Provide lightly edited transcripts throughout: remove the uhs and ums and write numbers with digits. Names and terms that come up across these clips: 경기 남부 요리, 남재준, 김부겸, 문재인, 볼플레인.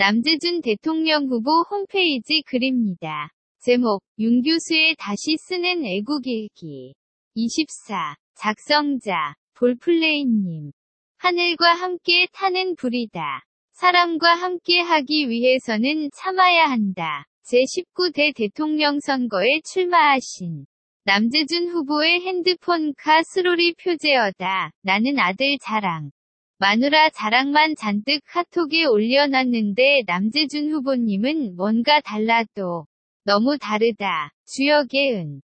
남재준 대통령 후보 홈페이지 글입니다. 제목, 윤 교수의 다시 쓰는 애국일기 24. 작성자, 볼플레인님. 하늘과 함께 타는 불이다. 사람과 함께 하기 위해서는 참아야 한다. 제19대 대통령 선거에 출마하신 남재준 후보의 핸드폰 카 스롤이 표제어다. 나는 아들 자랑. 마누라 자랑만 잔뜩 카톡에 올려놨는데 남재준 후보님은 뭔가 달라도 너무 다르다. 주역의 은.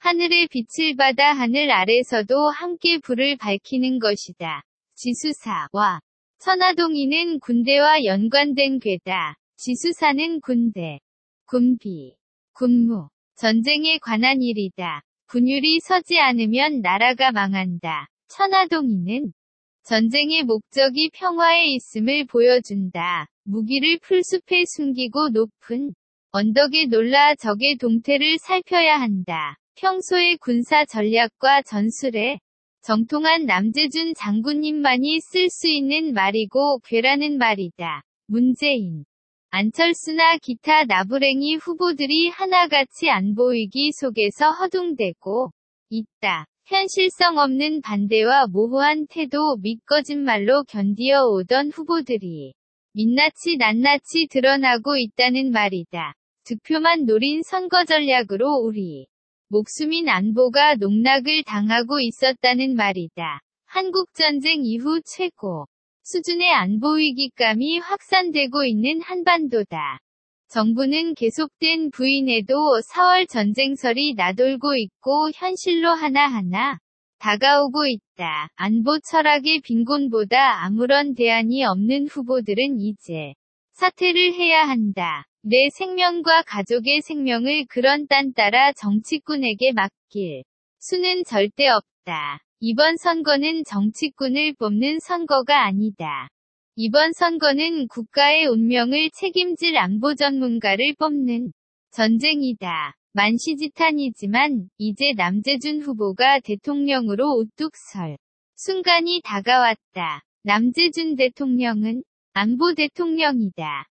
하늘의 빛을 받아 하늘 아래서도 함께 불을 밝히는 것이다. 지수사와. 천화동이는 군대와 연관된 괴다. 지수사는 군대. 군비. 군무. 전쟁에 관한 일이다. 분율이 서지 않으면 나라가 망한다. 천화동이는 전쟁의 목적이 평화에 있음을 보여준다. 무기를 풀숲에 숨기고 높은 언덕에 놀라 적의 동태를 살펴야 한다. 평소의 군사 전략과 전술에 정통한 남재준 장군님만이 쓸 수 있는 말이고 괴라는 말이다. 문재인, 안철수나 기타 나부랭이 후보들이 하나같이 안 보이기 속에서 허둥대고 있다. 현실성 없는 반대와 모호한 태도 및 거짓말로 견디어 오던 후보들이 민낯이 낱낱이 드러나고 있다는 말이다. 득표만 노린 선거 전략으로 우리 목숨인 안보가 농락을 당하고 있었다는 말이다. 한국전쟁 이후 최고 수준의 안보위기감이 확산되고 있는 한반도다. 정부는 계속된 부인에도 4월 전쟁설이 나돌고 있고 현실로 하나하나 다가오고 있다. 안보 철학의 빈곤보다 아무런 대안이 없는 후보들은 이제 사퇴를 해야 한다. 내 생명과 가족의 생명을 그런 딴 따라 정치꾼에게 맡길 수는 절대 없다. 이번 선거는 정치꾼을 뽑는 선거가 아니다. 이번 선거는 국가의 운명을 책임질 안보 전문가를 뽑는 전쟁이다. 만시지탄이지만 이제 남재준 후보가 대통령으로 우뚝 설 순간이 다가왔다. 남재준 대통령은 안보 대통령이다.